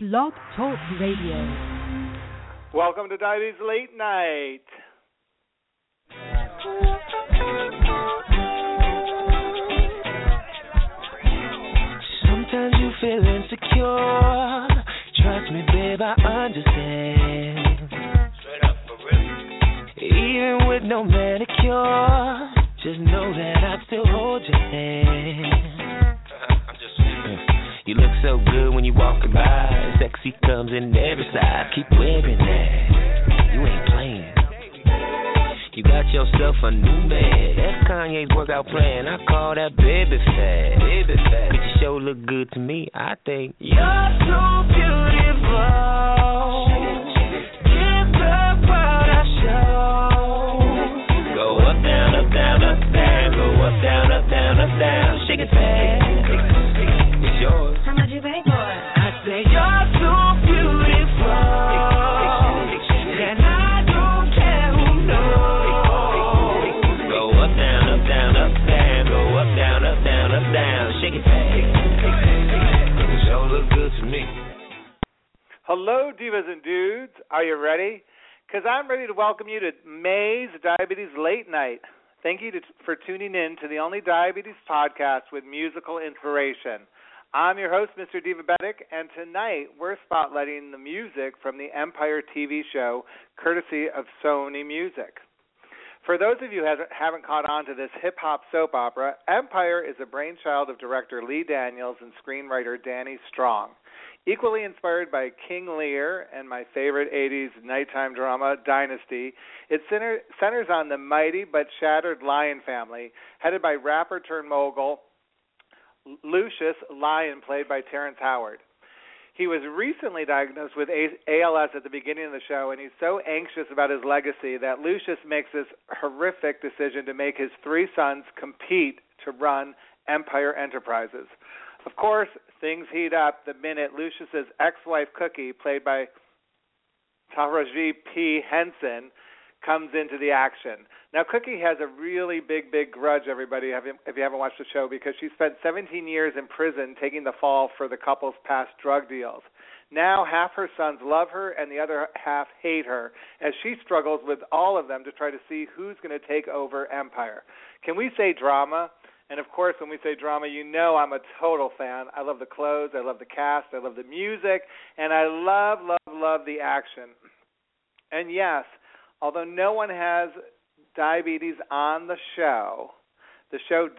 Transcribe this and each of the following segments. Blog Talk Radio. Welcome to Daddy's Late Night. Sometimes you feel insecure. Trust me, babe, I understand. Straight up for real. Even with no manicure, just know that I still hold your hand. I'm just you look so good when you walkin' by. Sexy comes in every size. Keep wearing that. You ain't playin'. You got yourself a new man. That's Kanye's workout plan. I call that baby fat. Baby fat. But you sure look good to me, I think. You're so beautiful. Get the what I show. Go up, down, up, down, up, down. Go up, down, up, down, up, down. Shake it fast. Yours. How much you pay for it? I say you're too beautiful, and I don't care who knows. Go up, down, up, down, up, down. Go up, down, up, down, up, down. Shake it back. It all look good to me. Hello, divas and dudes. Are you ready? Because I'm ready to welcome you to May's Diabetes Late Night. Thank you for tuning in to the only diabetes podcast with musical inspiration. I'm your host, Mr. Divabetic, and tonight we're spotlighting the music from the Empire TV show, courtesy of Sony Music. For those of you who haven't caught on to this hip-hop soap opera, Empire is a brainchild of director Lee Daniels and screenwriter Danny Strong. Equally inspired by King Lear and my favorite 80s nighttime drama, Dynasty, it centers on the mighty but shattered Lyon family, headed by rapper-turned-mogul Lucius Lyon, played by Terrence Howard. He was recently diagnosed with ALS at the beginning of the show, and he's so anxious about his legacy that Lucius makes this horrific decision to make his three sons compete to run Empire Enterprises. Of course, things heat up the minute Lucius's ex-wife Cookie, played by Taraji P. Henson, comes into the action. Now, Cookie has a really big grudge, everybody, if you haven't watched the show, because she spent 17 years in prison taking the fall for the couple's past drug deals. Now, half her sons love her and the other half hate her, as she struggles with all of them to try to see who's going to take over Empire. Can we say drama? And, of course, when we say drama, you know I'm a total fan. I love the clothes. I love the cast. I love the music. And I love the action. And, yes, although no one has diabetes on the show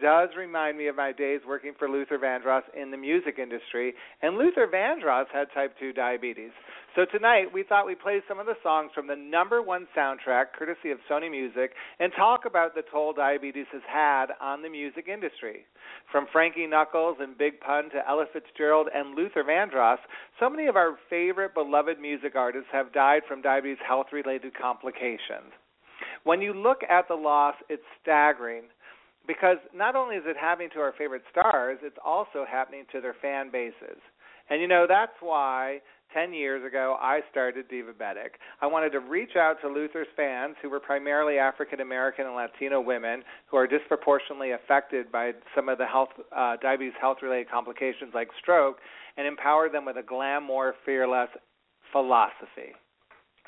does remind me of my days working for Luther Vandross in the music industry, and Luther Vandross had type 2 diabetes. So tonight we thought we'd play some of the songs from the #1 soundtrack, courtesy of Sony Music, and talk about the toll diabetes has had on the music industry. From Frankie Knuckles and Big Pun to Ella Fitzgerald and Luther Vandross, so many of our favorite beloved music artists have died from diabetes health-related complications. When you look at the loss, it's staggering, because not only is it happening to our favorite stars, it's also happening to their fan bases. And, you know, that's why 10 years ago I started Divabetic. I wanted to reach out to Luther's fans, who were primarily African-American and Latino women who are disproportionately affected by some of the diabetes health-related complications like stroke, and empower them with a glam, more fearless philosophy.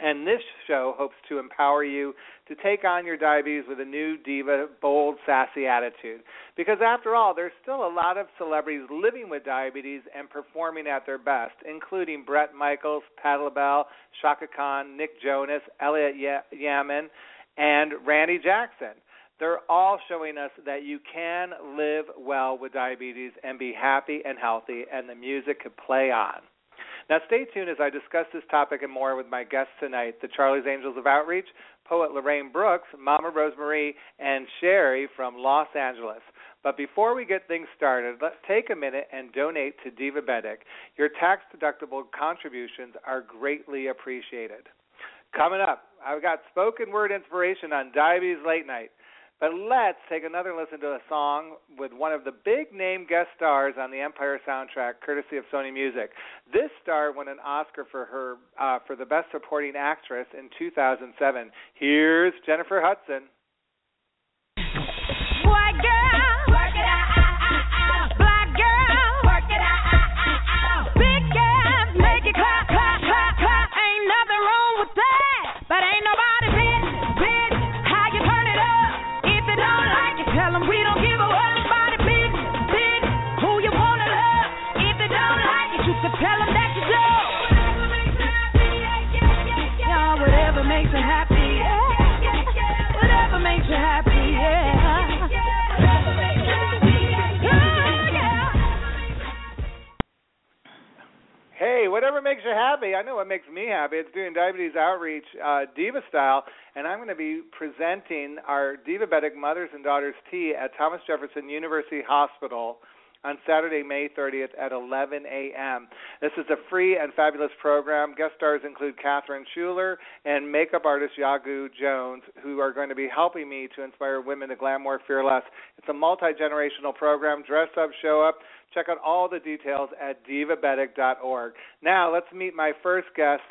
And this show hopes to empower you to take on your diabetes with a new diva, bold, sassy attitude. Because after all, there's still a lot of celebrities living with diabetes and performing at their best, including Bret Michaels, Pat LaBelle, Shaka Khan, Nick Jonas, Elliot Yamin, and Randy Jackson. They're all showing us that you can live well with diabetes and be happy and healthy, and the music could play on. Now, stay tuned as I discuss this topic and more with my guests tonight, the Charlie's Angels of Outreach, poet Lorraine Brooks, Mama Rose Marie, and Sherry from Los Angeles. But before we get things started, let's take a minute and donate to Divabetic. Your tax-deductible contributions are greatly appreciated. Coming up, I've got spoken word inspiration on Diabetes Late Night. But let's take another listen to a song with one of the big-name guest stars on the Empire soundtrack, courtesy of Sony Music. This star won an Oscar for the Best Supporting Actress in 2007. Here's Jennifer Hudson. Black girl, work it out. Black girl, work it out. Big girl, make it clap. whatever makes you happy. I know what makes me happy. It's doing Diabetes Outreach Diva Style, and I'm going to be presenting our Divabetic Mothers and Daughters Tea at Thomas Jefferson University Hospital on Saturday, May 30th at 11 a.m. This is a free and fabulous program. Guest stars include Catherine Schuler and makeup artist Yagu Jones, who are going to be helping me to inspire women to glam more, fear less. It's a multi-generational program. Dress up, show up. Check out all the details at divabetic.org. Now let's meet my first guest.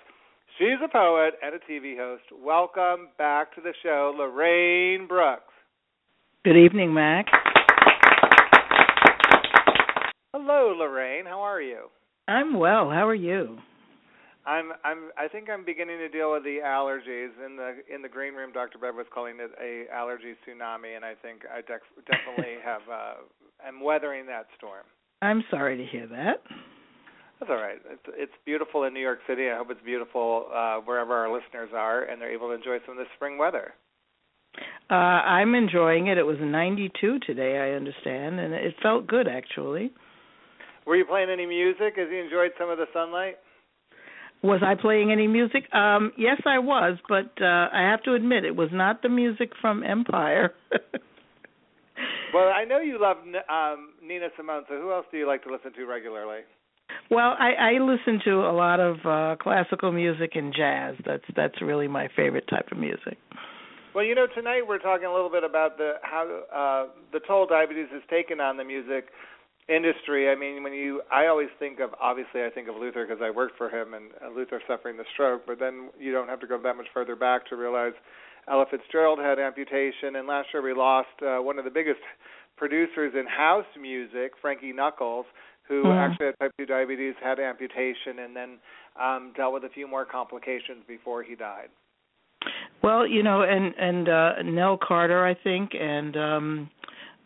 She's a poet and a TV host. Welcome back to the show, Lorraine Brooks. Good evening, Mac. Hello, Lorraine. How are you? I'm well. How are you? I think I'm beginning to deal with the allergies. In the green room, Dr. Bev was calling it a allergy tsunami, and I think I definitely have am weathering that storm. I'm sorry to hear that. That's all right. It's beautiful in New York City. I hope it's beautiful wherever our listeners are, and they're able to enjoy some of this spring weather. I'm enjoying it. It was 92 today, I understand, and it felt good, actually. Were you playing any music? Have you enjoyed some of the sunlight? Was I playing any music? Yes, I was, but I have to admit, it was not the music from Empire. Well, I know you love Nina Simone, so who else do you like to listen to regularly? Well, I listen to a lot of classical music and jazz. That's really my favorite type of music. Well, you know, tonight we're talking a little bit about how the toll diabetes has taken on the music industry. I mean, I think of Luther because I worked for him, and Luther suffering the stroke, but then you don't have to go that much further back to realize Ella Fitzgerald had amputation, and last year we lost one of the biggest producers in house music, Frankie Knuckles, who actually had type 2 diabetes, had amputation, and then dealt with a few more complications before he died. Well, you know, and Nell Carter, I think, and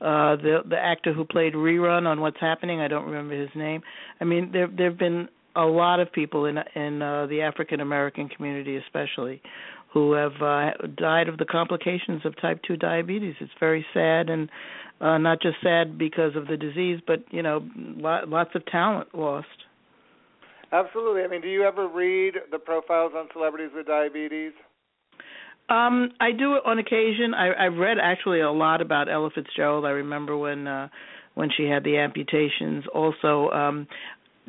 the actor who played Rerun on What's Happening, I don't remember his name. I mean, there have been a lot of people in the African American community, especially, who have died of the complications of type 2 diabetes. It's very sad, and not just sad because of the disease, but you know, lots of talent lost. Absolutely. I mean, do you ever read the profiles on celebrities with diabetes? I do it on occasion. I've read actually a lot about Ella Fitzgerald. I remember when she had the amputations. Also,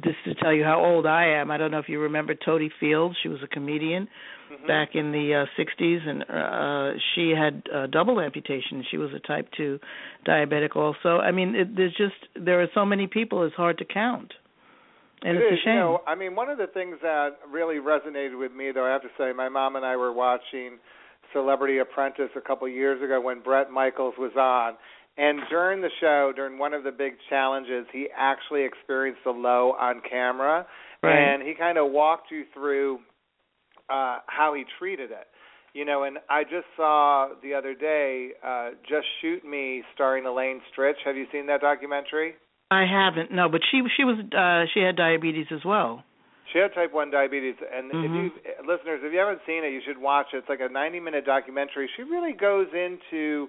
just to tell you how old I am, I don't know if you remember Toadie Fields. She was a comedian back in the 60s, and she had double amputation. She was a type 2 diabetic also. I mean, there are so many people, it's hard to count. And it's a shame. You know, I mean, one of the things that really resonated with me, though, I have to say, my mom and I were watching Celebrity Apprentice a couple of years ago when Bret Michaels was on, and during the show, during one of the big challenges, he actually experienced a low on camera, and he kind of walked you through how he treated it. You know, and I just saw the other day Just Shoot Me starring Elaine Stritch. Have you seen that documentary? I haven't, no, but she had diabetes as well. She had type 1 diabetes, and if you haven't seen it, you should watch it. It's like a 90-minute documentary. She really goes into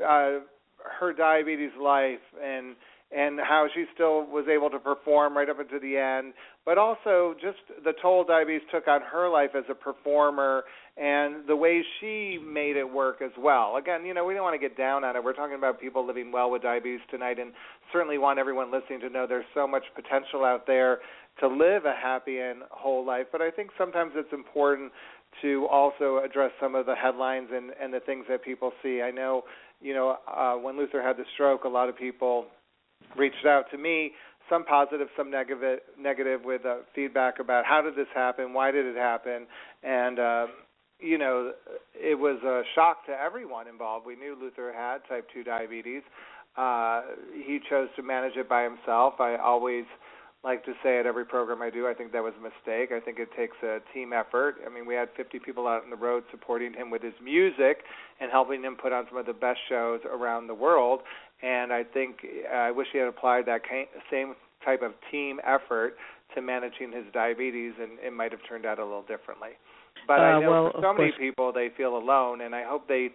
her diabetes life and how she still was able to perform right up until the end, but also just the toll diabetes took on her life as a performer and the way she made it work as well. Again, you know, we don't want to get down on it. We're talking about people living well with diabetes tonight, and certainly want everyone listening to know there's so much potential out there to live a happy and whole life. But I think sometimes it's important to also address some of the headlines and the things that people see. I know, you know, when Luther had the stroke, a lot of people reached out to me, some positive, some negative with feedback about how did this happen, why did it happen, and, you know, it was a shock to everyone involved. We knew Luther had type 2 diabetes. He chose to manage it by himself. I always like to say at every program I do, I think that was a mistake. I think it takes a team effort. I mean, we had 50 people out on the road supporting him with his music and helping him put on some of the best shows around the world. And I think I wish he had applied that same type of team effort to managing his diabetes, and it might have turned out a little differently. But I know for so many people, they feel alone, and I hope they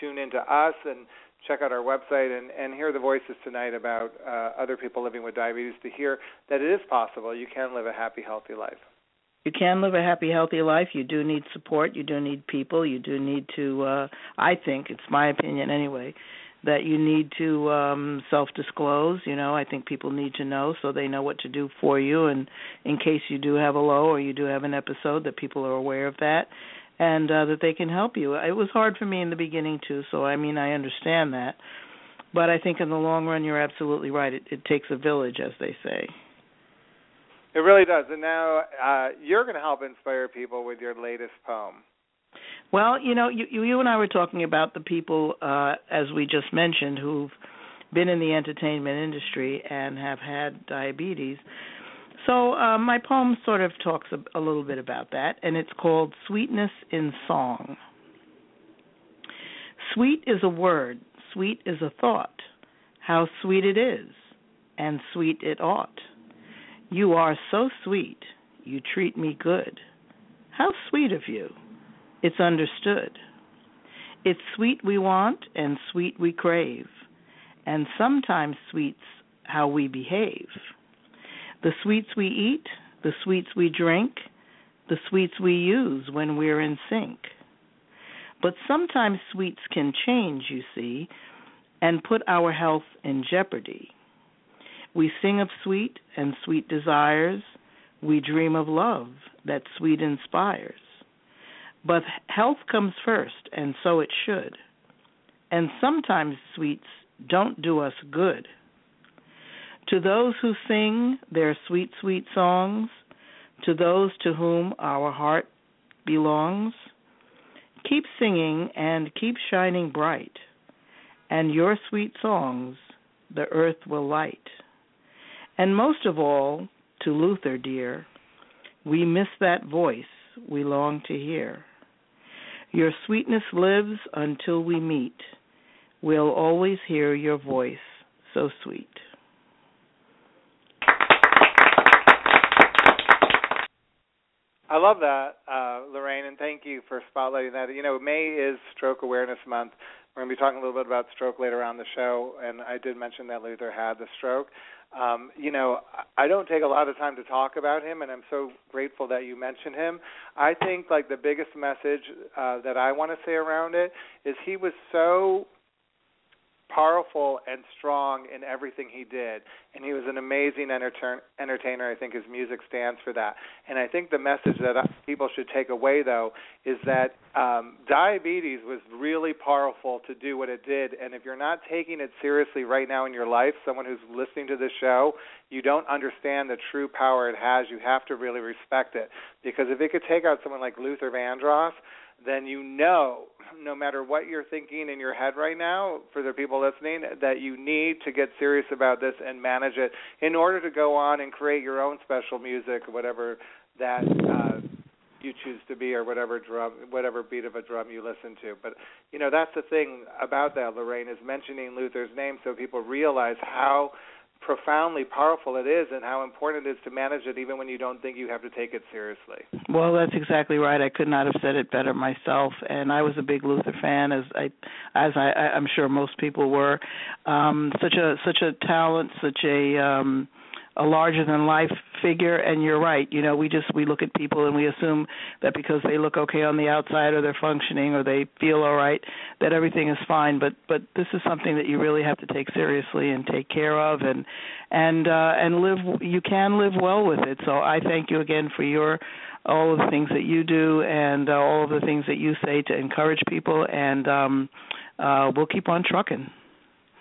tune into us and check out our website and hear the voices tonight about other people living with diabetes to hear that it is possible. You can live a happy, healthy life. you can live a happy, healthy life. You do need support. You do need people. You do need to, I think, it's my opinion anyway, that you need to self-disclose. You know, I think people need to know so they know what to do for you, and in case you do have a low or you do have an episode, that people are aware of that and that they can help you. It was hard for me in the beginning, too, so, I mean, I understand that. But I think in the long run, you're absolutely right. It takes a village, as they say. It really does. And now you're going to help inspire people with your latest poem. Well, you know, you and I were talking about the people, as we just mentioned, who've been in the entertainment industry and have had diabetes. So my poem sort of talks a little bit about that, and it's called Sweetness in Song. Sweet is a word. Sweet is a thought. How sweet it is, and sweet it ought. You are so sweet. You treat me good. How sweet of you. It's understood. It's sweet we want and sweet we crave, and sometimes sweet's how we behave. The sweets we eat, the sweets we drink, the sweets we use when we're in sync. But sometimes sweets can change, you see, and put our health in jeopardy. We sing of sweet and sweet desires. We dream of love that sweet inspires. But health comes first, and so it should. And sometimes sweets don't do us good. To those who sing their sweet, sweet songs, to those to whom our heart belongs, keep singing and keep shining bright, and your sweet songs the earth will light. And most of all, to Luther, dear, we miss that voice we long to hear. Your sweetness lives until we meet. We'll always hear your voice so sweet. I love that, Lorraine, and thank you for spotlighting that. You know, May is Stroke Awareness Month. We're going to be talking a little bit about stroke later on the show, and I did mention that Luther had the stroke. You know, I don't take a lot of time to talk about him, and I'm so grateful that you mentioned him. I think, like, the biggest message that I want to say around it is he was so powerful and strong in everything he did, and he was an amazing entertainer. I think his music stands for that. And I think the message that people should take away, though, is that diabetes was really powerful to do what it did, and if you're not taking it seriously right now in your life, someone who's listening to this show, you don't understand the true power it has. You have to really respect it, because if it could take out someone like Luther Vandross, then you know, no matter what you're thinking in your head right now, for the people listening, that you need to get serious about this and manage it in order to go on and create your own special music, whatever that you choose to be, or whatever drum, whatever beat of a drum you listen to. But, you know, that's the thing about that, Lorraine, is mentioning Luther's name so people realize how profoundly powerful it is and how important it is to manage it even when you don't think you have to take it seriously. Well, that's exactly right. I could not have said it better myself, and I was a big Luther fan, as I'm sure most people were. Such a talent, such a larger-than-life figure, and you're right. You know, we look at people and we assume that because they look okay on the outside, or they're functioning, or they feel all right, that everything is fine. But this is something that you really have to take seriously and take care of, and live. You can live well with it. So I thank you again for all of the things that you do and all of the things that you say to encourage people, and we'll keep on trucking.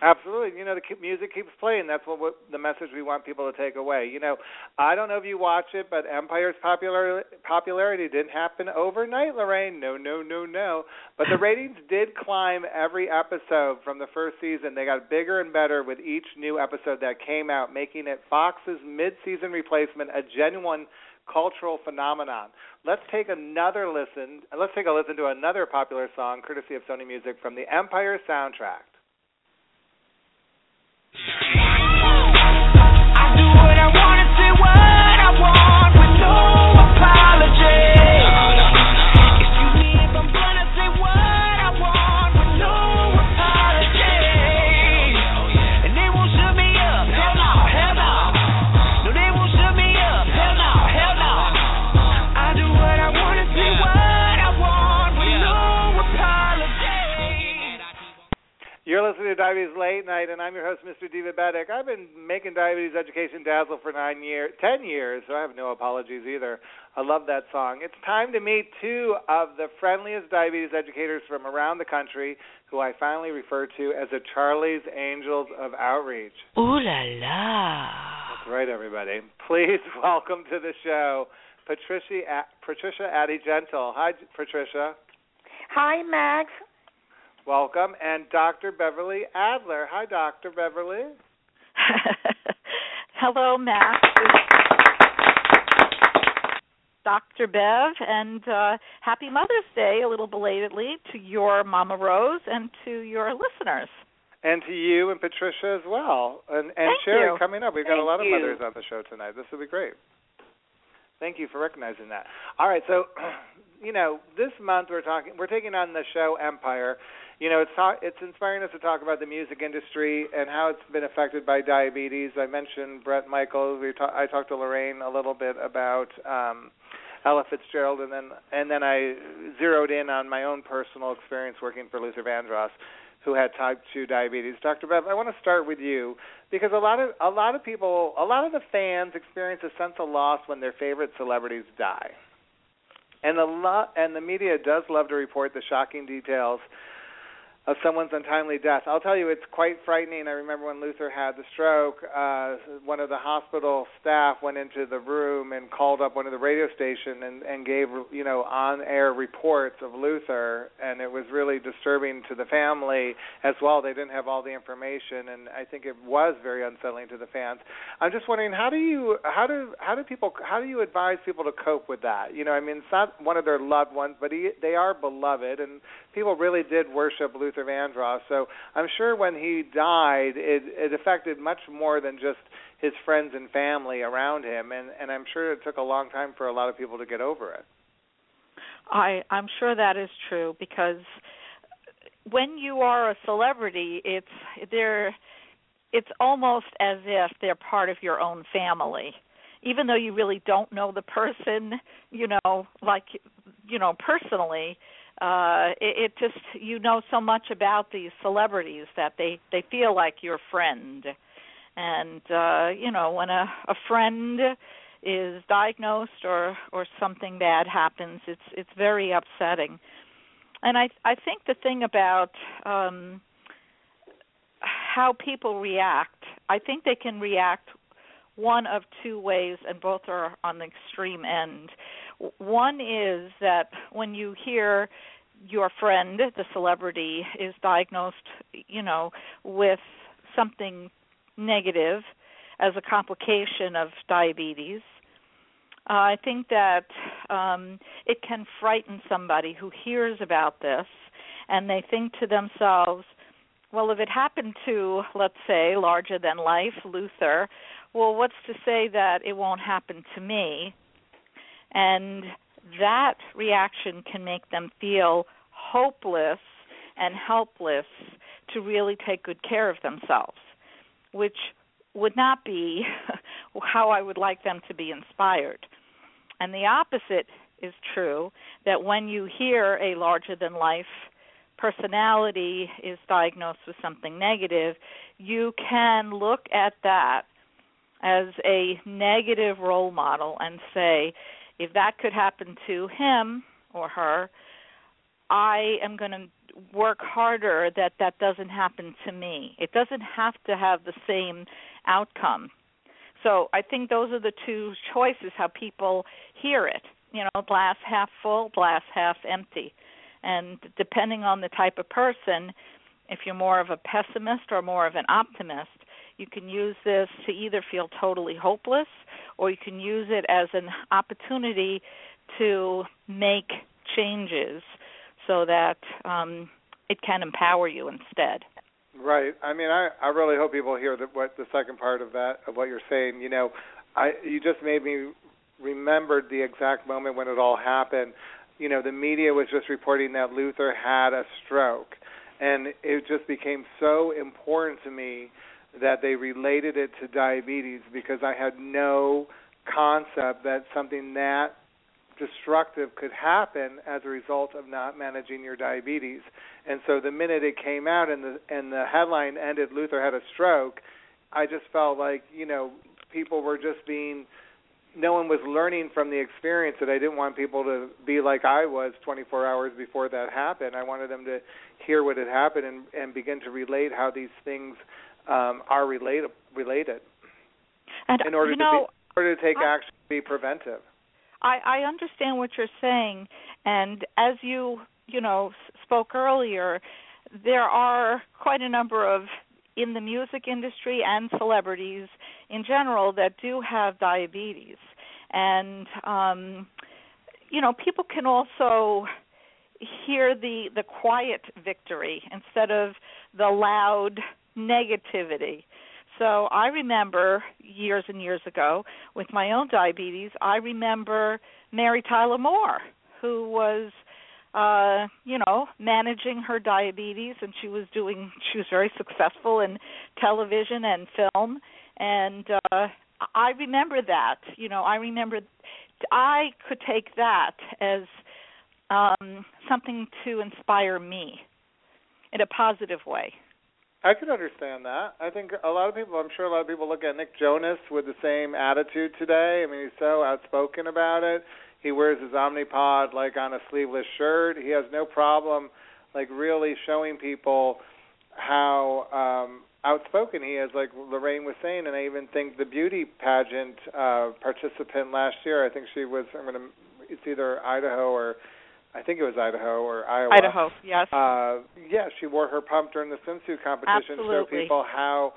Absolutely. You know, the music keeps playing. That's what the message we want people to take away. You know, I don't know if you watch it, but Empire's popularity didn't happen overnight, Lorraine. No. But the ratings did climb every episode from the first season. They got bigger and better with each new episode that came out, making it Fox's mid-season replacement, a genuine cultural phenomenon. Let's take a listen to another popular song, courtesy of Sony Music, from the Empire soundtrack. I do what I want and say what I want with no apology. If you leave, I'm gonna say what I want with no apology. And they won't shut me up, hell no, hell no. No, they won't shut me up, hell no, hell no. I to Diabetes Late Night, and I'm your host, Mr. Divabetic. I've been making diabetes education dazzle for 10 years, so I have no apologies either. I love that song. It's time to meet two of the friendliest diabetes educators from around the country, who I finally refer to as the Charlie's Angels of Outreach. Ooh la la. That's right, everybody. Please welcome to the show Patricia Addy-Gentle. Hi, Patricia. Hi, Max. Welcome. And Dr. Beverly Adler. Hi, Dr. Beverly. Hello, Max. Dr. Bev, and happy Mother's Day, a little belatedly, to your Mama Rose and to your listeners. And to you and Patricia as well. And Sherry, you. Coming up, we've got a lot of mothers on the show tonight. This will be great. Thank you for recognizing that. All right, so, you know, this month we're taking on the show Empire. You know, it's inspiring us to talk about the music industry and how it's been affected by diabetes. I mentioned Bret Michaels. I talked to Lorraine a little bit about Ella Fitzgerald, and then I zeroed in on my own personal experience working for Luther Vandross, who had type 2 diabetes. Dr. Bev, I want to start with you because a lot of people, a lot of the fans experience a sense of loss when their favorite celebrities die. And the media does love to report the shocking details of someone's untimely death. I'll tell you, it's quite frightening. I remember when Luther had the stroke, one of the hospital staff went into the room and called up one of the radio station and gave, you know, on-air reports of Luther, and it was really disturbing to the family as well. They didn't have all the information, and I think it was very unsettling to the fans. I'm just wondering, how do you advise people to cope with that? You know, I mean, it's not one of their loved ones, but they are beloved, and people really did worship Luther Vandross. So I'm sure when he died, it affected much more than just his friends and family around him, and I'm sure it took a long time for a lot of people to get over it. I'm sure that is true, because when you are a celebrity, it's almost as if they're part of your own family. Even though you really don't know the person, you know, like, you know, personally, it just, you know, so much about these celebrities that they feel like your friend. And, you know, when a friend is diagnosed or something bad happens, it's very upsetting. And I think the thing about how people react, I think they can react one of two ways, and both are on the extreme end. One is that when you hear your friend, the celebrity, is diagnosed, you know, with something negative as a complication of diabetes, I think that it can frighten somebody who hears about this, and they think to themselves, well, if it happened to, let's say, larger than life, Luther, well, what's to say that it won't happen to me? And that reaction can make them feel hopeless and helpless to really take good care of themselves, which would not be how I would like them to be inspired. And the opposite is true, that when you hear a larger-than-life personality is diagnosed with something negative, you can look at that as a negative role model and say, if that could happen to him or her, I am going to work harder that doesn't happen to me. It doesn't have to have the same outcome. So I think those are the two choices, how people hear it, you know, glass half full, glass half empty. And depending on the type of person, if you're more of a pessimist or more of an optimist, you can use this to either feel totally hopeless, or you can use it as an opportunity to make changes so that it can empower you instead. Right. I mean, I really hope people hear what the second part of that, of what you're saying. You know, you just made me remember the exact moment when it all happened. You know, the media was just reporting that Luther had a stroke, and it just became so important to me that they related it to diabetes, because I had no concept that something that destructive could happen as a result of not managing your diabetes. And so the minute it came out and the headline ended, Luther had a stroke, I just felt like, you know, people were just being, no one was learning from the experience, that I didn't want people to be like I was 24 hours before that happened. I wanted them to hear what had happened and begin to relate how these things are related and, in order to take action, be preventive. I understand what you're saying, and as you spoke earlier, there are quite a number of, in the music industry and celebrities in general, that do have diabetes. And, people can also hear the quiet victory instead of the loud negativity. So I remember years and years ago with my own diabetes, I remember Mary Tyler Moore, who was, managing her diabetes, and she was very successful in television and film. And I remember that, I could take that as something to inspire me in a positive way. I could understand that. I think I'm sure a lot of people look at Nick Jonas with the same attitude today. I mean, he's so outspoken about it. He wears his Omnipod like on a sleeveless shirt. He has no problem like really showing people how outspoken he is, like Lorraine was saying. And I even think the beauty pageant participant last year, I think she was, it's either Idaho or I think it was Idaho or Iowa. Idaho, yes. She wore her pump during the swimsuit competition. Absolutely. To show people how,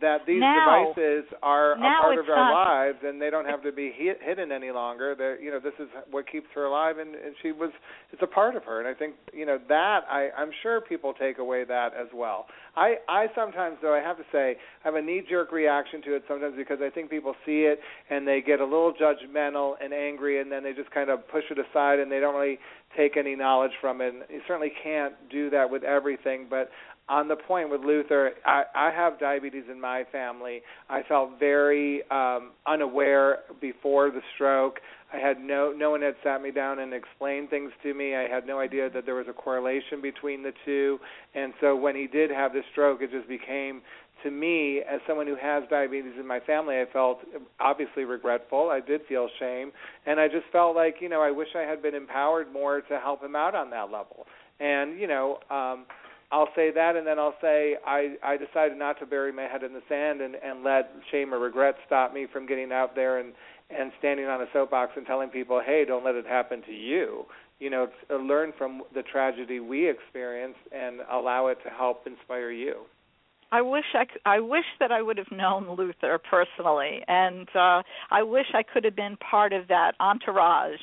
that these devices are a part of our lives, and they don't have to be hidden any longer. They're, this is what keeps her alive, and it's a part of her. And I think, that I'm sure people take away that as well. I sometimes, though, I have to say, I have a knee-jerk reaction to it sometimes because I think people see it and they get a little judgmental and angry, and then they just kind of push it aside and they don't really take any knowledge from it. And you certainly can't do that with everything, but on the point with Luther, I have diabetes in my family. I felt very unaware before the stroke. I had no one had sat me down and explained things to me. I had no idea that there was a correlation between the two. And so when he did have the stroke, it just became, to me, as someone who has diabetes in my family, I felt obviously regretful. I did feel shame. And I just felt like, I wish I had been empowered more to help him out on that level. And, I'll say that, and then I'll say I decided not to bury my head in the sand and let shame or regret stop me from getting out there and standing on a soapbox and telling people, hey, don't let it happen to you. Learn from the tragedy we experience and allow it to help inspire you. I wish that I would have known Luther personally, and I wish I could have been part of that entourage,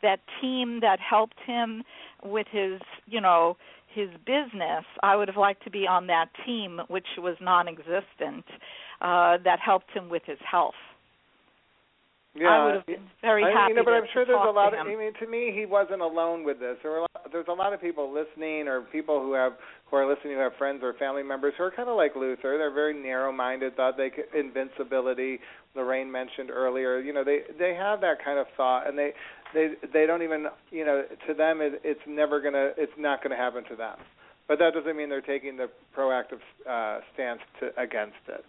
that team that helped him with his, his business. I would have liked to be on that team, which was non-existent, that helped him with his health. Yeah, I would have been very happy. But I'm sure there's a lot of, to me, he wasn't alone with this. There's a lot of people listening, or people who are listening who have friends or family members who are kind of like Luther. They're very narrow-minded, thought they could, invincibility, Lorraine mentioned earlier. They have that kind of thought, and they don't even, to them it's not going to happen to them. But that doesn't mean they're taking the proactive stance against it.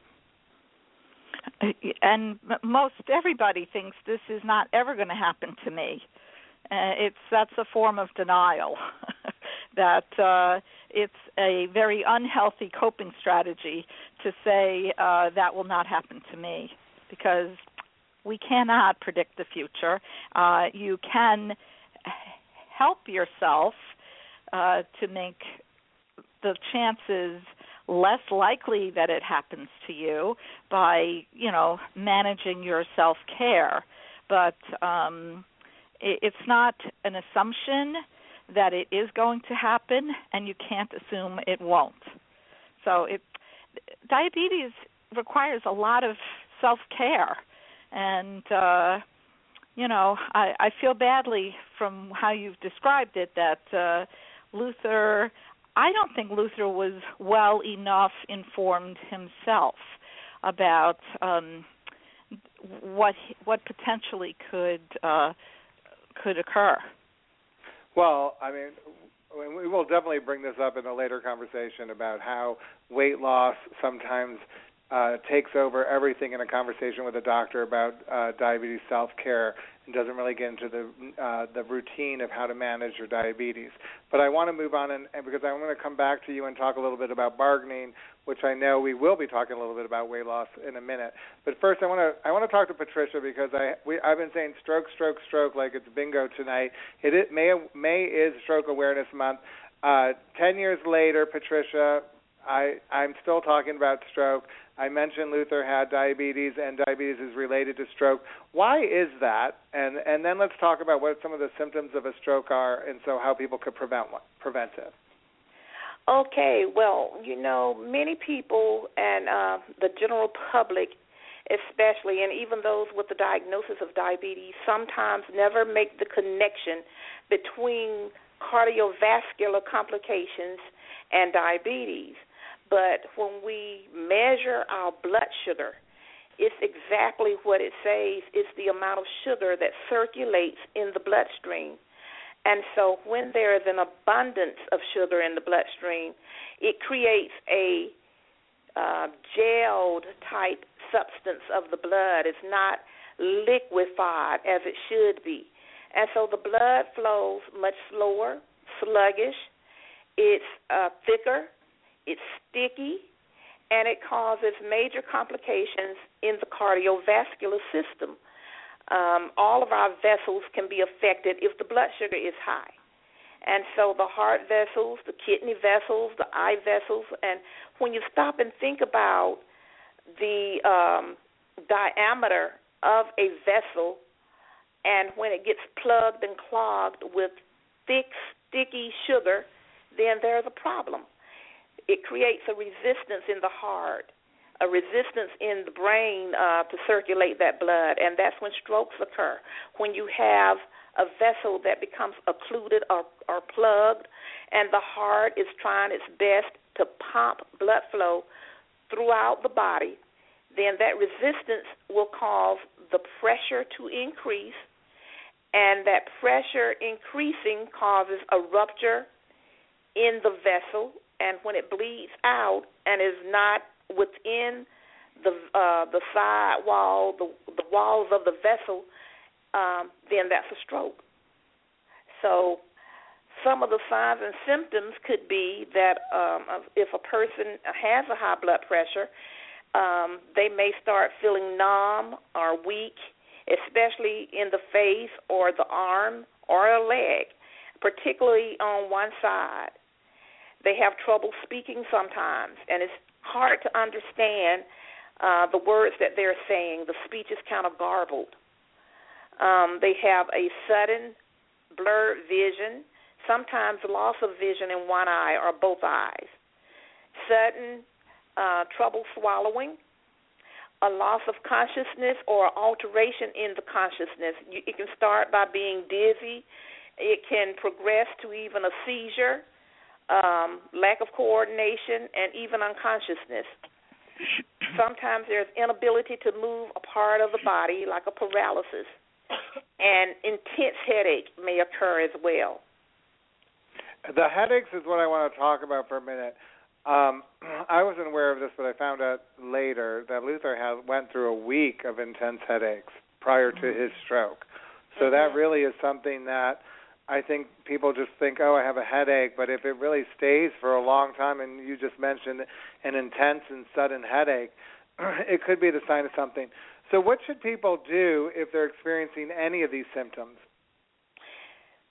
And most everybody thinks this is not ever going to happen to me. That's a form of denial. That it's a very unhealthy coping strategy to say that will not happen to me, because we cannot predict the future. You can help yourself to make the chances less likely that it happens to you by, managing your self-care. But it's not an assumption that it is going to happen, and you can't assume it won't. So diabetes requires a lot of self-care. And, I feel badly from how you've described it that Luther, I don't think Luther was well enough informed himself about what potentially could occur? Well, I mean, we will definitely bring this up in a later conversation about how weight loss sometimes takes over everything in a conversation with a doctor about diabetes self-care and doesn't really get into the routine of how to manage your diabetes. But I want to move on, and because I'm going to come back to you and talk a little bit about bargaining, which I know we will be talking a little bit about weight loss in a minute. But first, I want to talk to Patricia because I've been saying stroke, stroke, stroke like it's bingo tonight. May is Stroke Awareness Month. 10 years later, Patricia, I'm still talking about stroke. I mentioned Luther had diabetes, and diabetes is related to stroke. Why is that? And then let's talk about what some of the symptoms of a stroke are and so how people could prevent it. Okay, well, you know, many people and the general public especially, and even those with the diagnosis of diabetes, sometimes never make the connection between cardiovascular complications and diabetes. But when we measure our blood sugar, it's exactly what it says. It's the amount of sugar that circulates in the bloodstream. And so when there is an abundance of sugar in the bloodstream, it creates a gelled type substance of the blood. It's not liquefied as it should be. And so the blood flows much slower, sluggish, it's thicker, it's sticky, and it causes major complications in the cardiovascular system. All of our vessels can be affected if the blood sugar is high. And so the heart vessels, the kidney vessels, the eye vessels, and when you stop and think about the diameter of a vessel and when it gets plugged and clogged with thick, sticky sugar, then there's a problem. It creates a resistance in the heart, a resistance in the brain to circulate that blood, and that's when strokes occur, when you have a vessel that becomes occluded or plugged, and the heart is trying its best to pump blood flow throughout the body, then that resistance will cause the pressure to increase, and that pressure increasing causes a rupture in the vessel, and when it bleeds out and is not within the side wall, the walls of the vessel, then that's a stroke. So some of the signs and symptoms could be that if a person has a high blood pressure, they may start feeling numb or weak, especially in the face or the arm or a leg, particularly on one side. They have trouble speaking sometimes, and it's hard to understand the words that they're saying. The speech is kind of garbled. They have a sudden blurred vision, sometimes loss of vision in one eye or both eyes, sudden trouble swallowing, a loss of consciousness or alteration in the consciousness. It can start by being dizzy. It can progress to even a seizure. Lack of coordination, and even unconsciousness. Sometimes there's inability to move a part of the body, like a paralysis, and intense headache may occur as well. The headaches is what I want to talk about for a minute. I wasn't aware of this, but I found out later that Luther went through a week of intense headaches prior to his stroke. So that really is something that I think people just think, oh, I have a headache, but if it really stays for a long time, and you just mentioned an intense and sudden headache, it could be the sign of something. So what should people do if they're experiencing any of these symptoms?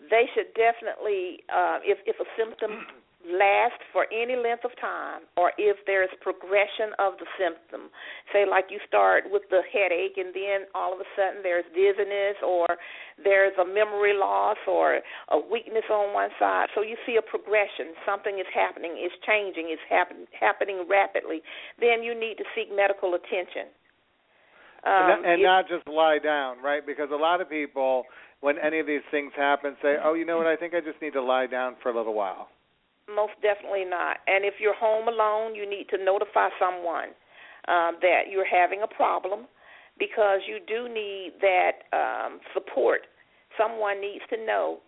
They should definitely, if a symptom lasts for any length of time, or if there's progression of the symptom, say like you start with the headache and then all of a sudden there's dizziness or there's a memory loss or a weakness on one side. So you see a progression. Something is happening. It's changing. It's happening rapidly. Then you need to seek medical attention. And not just lie down, right? Because a lot of people, when any of these things happen, say, oh, you know what, I think I just need to lie down for a little while. Most definitely not. And if you're home alone, you need to notify someone that you're having a problem. because you do need that support. Someone needs to know,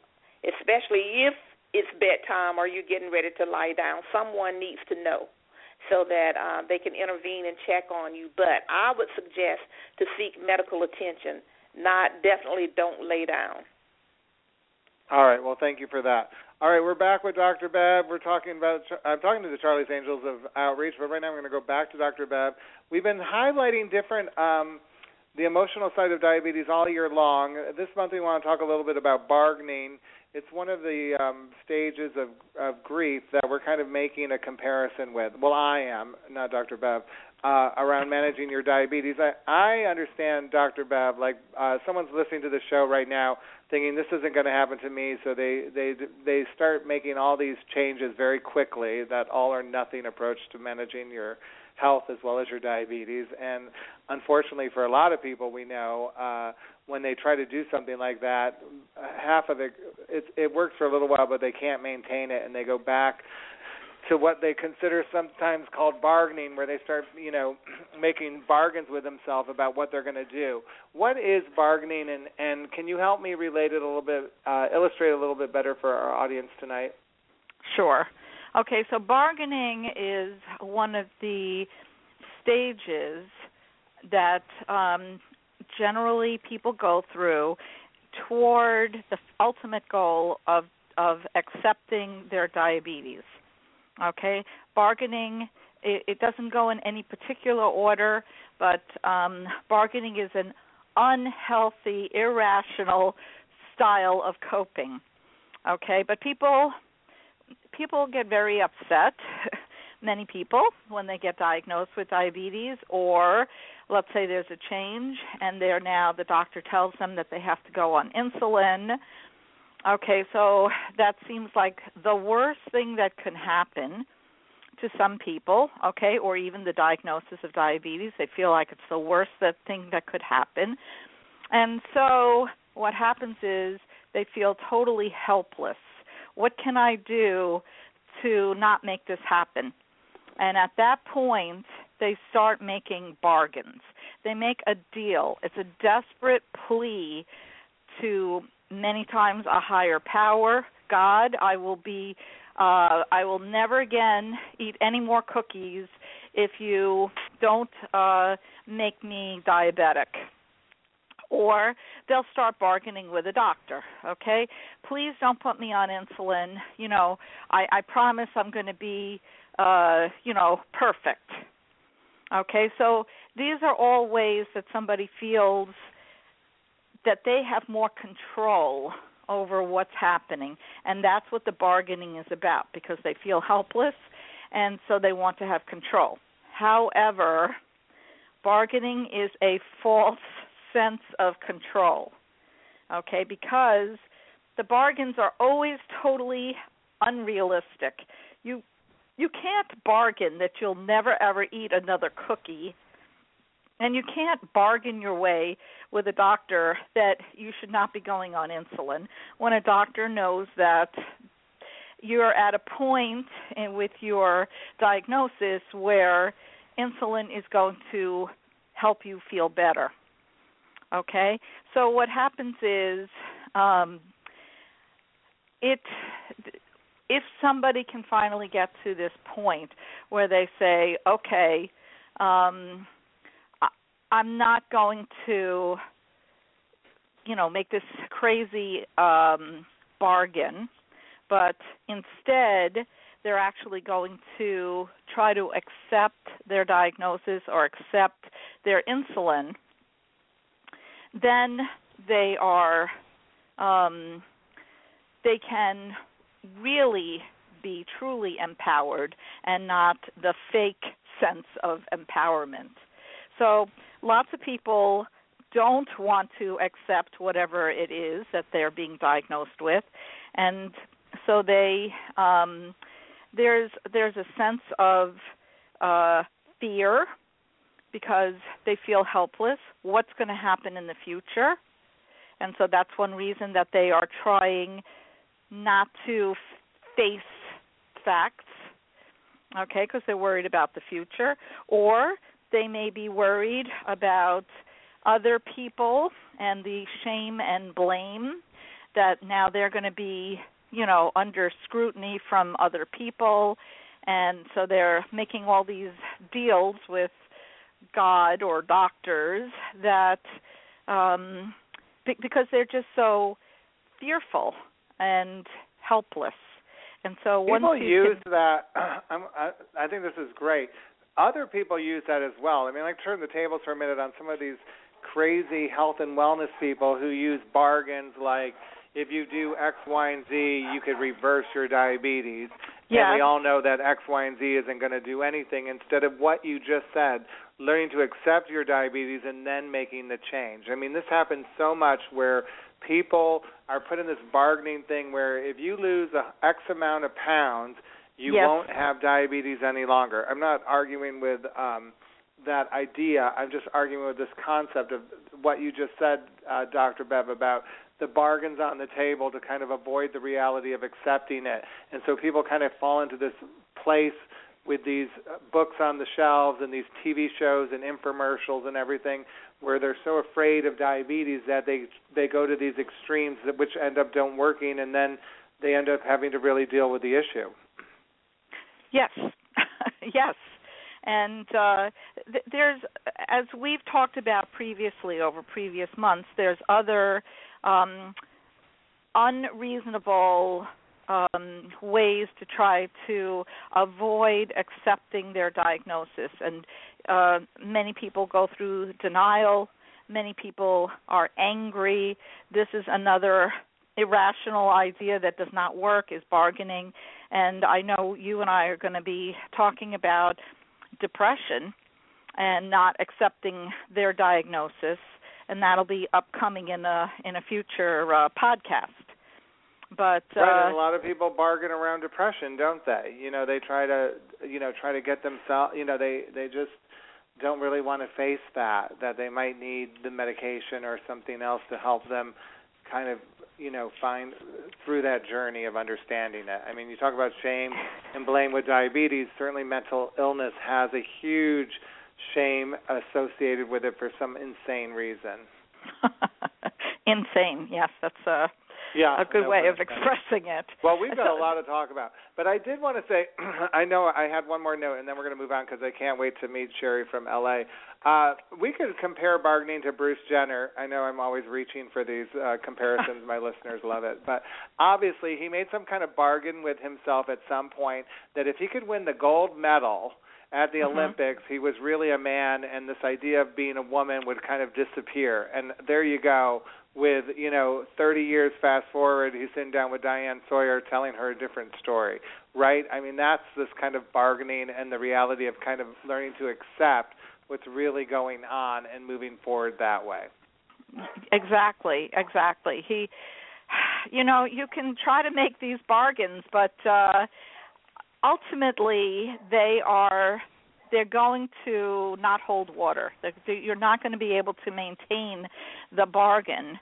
especially if it's bedtime or you're getting ready to lie down, someone needs to know so that they can intervene and check on you. But I would suggest to seek medical attention, not definitely don't lay down. All right, well, thank you for that. All right, we're back with Dr. Babb. I'm talking to the Charlie's Angels of Outreach, but right now I'm going to go back to Dr. Babb. We've been highlighting different the emotional side of diabetes all year long. This month we want to talk a little bit about bargaining. It's one of the stages of grief that we're kind of making a comparison with. Well, I am, not Dr. Babb, around managing your diabetes. I understand, Dr. Babb, like someone's listening to the show right now thinking this isn't going to happen to me, so they start making all these changes very quickly, that all-or-nothing approach to managing your health as well as your diabetes. And unfortunately for a lot of people we know, when they try to do something like that, half of it works for a little while, but they can't maintain it, and they go back to what they consider sometimes called bargaining, where they start, making bargains with themselves about what they're going to do. What is bargaining, and can you help me relate it a little bit, illustrate a little bit better for our audience tonight? Sure. Okay, so bargaining is one of the stages that generally people go through toward the ultimate goal of accepting their diabetes. Okay, bargaining, it doesn't go in any particular order, but bargaining is an unhealthy, irrational style of coping. Okay, but people get very upset, many people, when they get diagnosed with diabetes, or let's say there's a change and the doctor tells them that they have to go on insulin. Okay, so that seems like the worst thing that can happen to some people, okay, or even the diagnosis of diabetes. They feel like it's the worst thing that could happen. And so what happens is they feel totally helpless. What can I do to not make this happen? And at that point, they start making bargains. They make a deal. It's a desperate plea to many times a higher power, God, I will never again eat any more cookies if you don't make me diabetic. Or they'll start bargaining with a doctor, okay? Please don't put me on insulin. I promise I'm going to be, perfect. Okay, so these are all ways that somebody feels that they have more control over what's happening, and that's what the bargaining is about, because they feel helpless, and so they want to have control. However, bargaining is a false sense of control, okay, because the bargains are always totally unrealistic. You can't bargain that you'll never, ever eat another cookie. And you can't bargain your way with a doctor that you should not be going on insulin when a doctor knows that you're at a point with your diagnosis where insulin is going to help you feel better, okay? So what happens is if somebody can finally get to this point where they say, okay, I'm not going to, make this crazy bargain, but instead they're actually going to try to accept their diagnosis or accept their insulin, then they are, they can really be truly empowered and not the fake sense of empowerment. So lots of people don't want to accept whatever it is that they're being diagnosed with, and so they there's a sense of fear because they feel helpless. What's going to happen in the future? And so that's one reason that they are trying not to face facts, okay, because they're worried about the future, or they may be worried about other people and the shame and blame that now they're going to be, you know, under scrutiny from other people. And so they're making all these deals with God or doctors that because they're just so fearful and helpless. And so people use that. I think this is great. Other people use that as well. I mean, like, turn the tables for a minute on some of these crazy health and wellness people who use bargains like, if you do X, Y, and Z, you could reverse your diabetes. Yeah. And we all know that X, Y, and Z isn't going to do anything. Instead of what you just said, learning to accept your diabetes and then making the change. I mean, this happens so much where people are put in this bargaining thing where if you lose X amount of pounds, you yes. won't have diabetes any longer. I'm not arguing with that idea. I'm just arguing with this concept of what you just said, Dr. Bev, about the bargains on the table to kind of avoid the reality of accepting it. And so people kind of fall into this place with these books on the shelves and these TV shows and infomercials and everything where they're so afraid of diabetes that they go to these extremes that which end up don't working, and then they end up having to really deal with the issue. Yes, yes. And there's, as we've talked about previously over previous months, there's other unreasonable ways to try to avoid accepting their diagnosis. And many people go through denial. Many people are angry. This is another irrational idea that does not work, is bargaining. And I know you and I are going to be talking about depression and not accepting their diagnosis, and that'll be upcoming in a future podcast. But right, and a lot of people bargain around depression, don't they? You know, they try to get themselves. You know, they just don't really want to face that they might need the medication or something else to help them kind of, you know, find through that journey of understanding it. I mean, you talk about shame and blame with diabetes. Certainly mental illness has a huge shame associated with it for some insane reason. Insane, yes, that's a good way of expressing it. Well, we've got a lot to talk about. But I did want to say, I know I had one more note, and then we're going to move on because I can't wait to meet Sherry from L.A. We could compare bargaining to Bruce Jenner. I know I'm always reaching for these comparisons. My listeners love it. But obviously he made some kind of bargain with himself at some point that if he could win the gold medal at the mm-hmm. Olympics, he was really a man, and this idea of being a woman would kind of disappear. And there you go. With, you know, 30 years fast forward, he's sitting down with Diane Sawyer telling her a different story, right? I mean, that's this kind of bargaining and the reality of kind of learning to accept what's really going on and moving forward that way. Exactly. He, you know, you can try to make these bargains, but ultimately they're going to not hold water. You're not going to be able to maintain the bargain,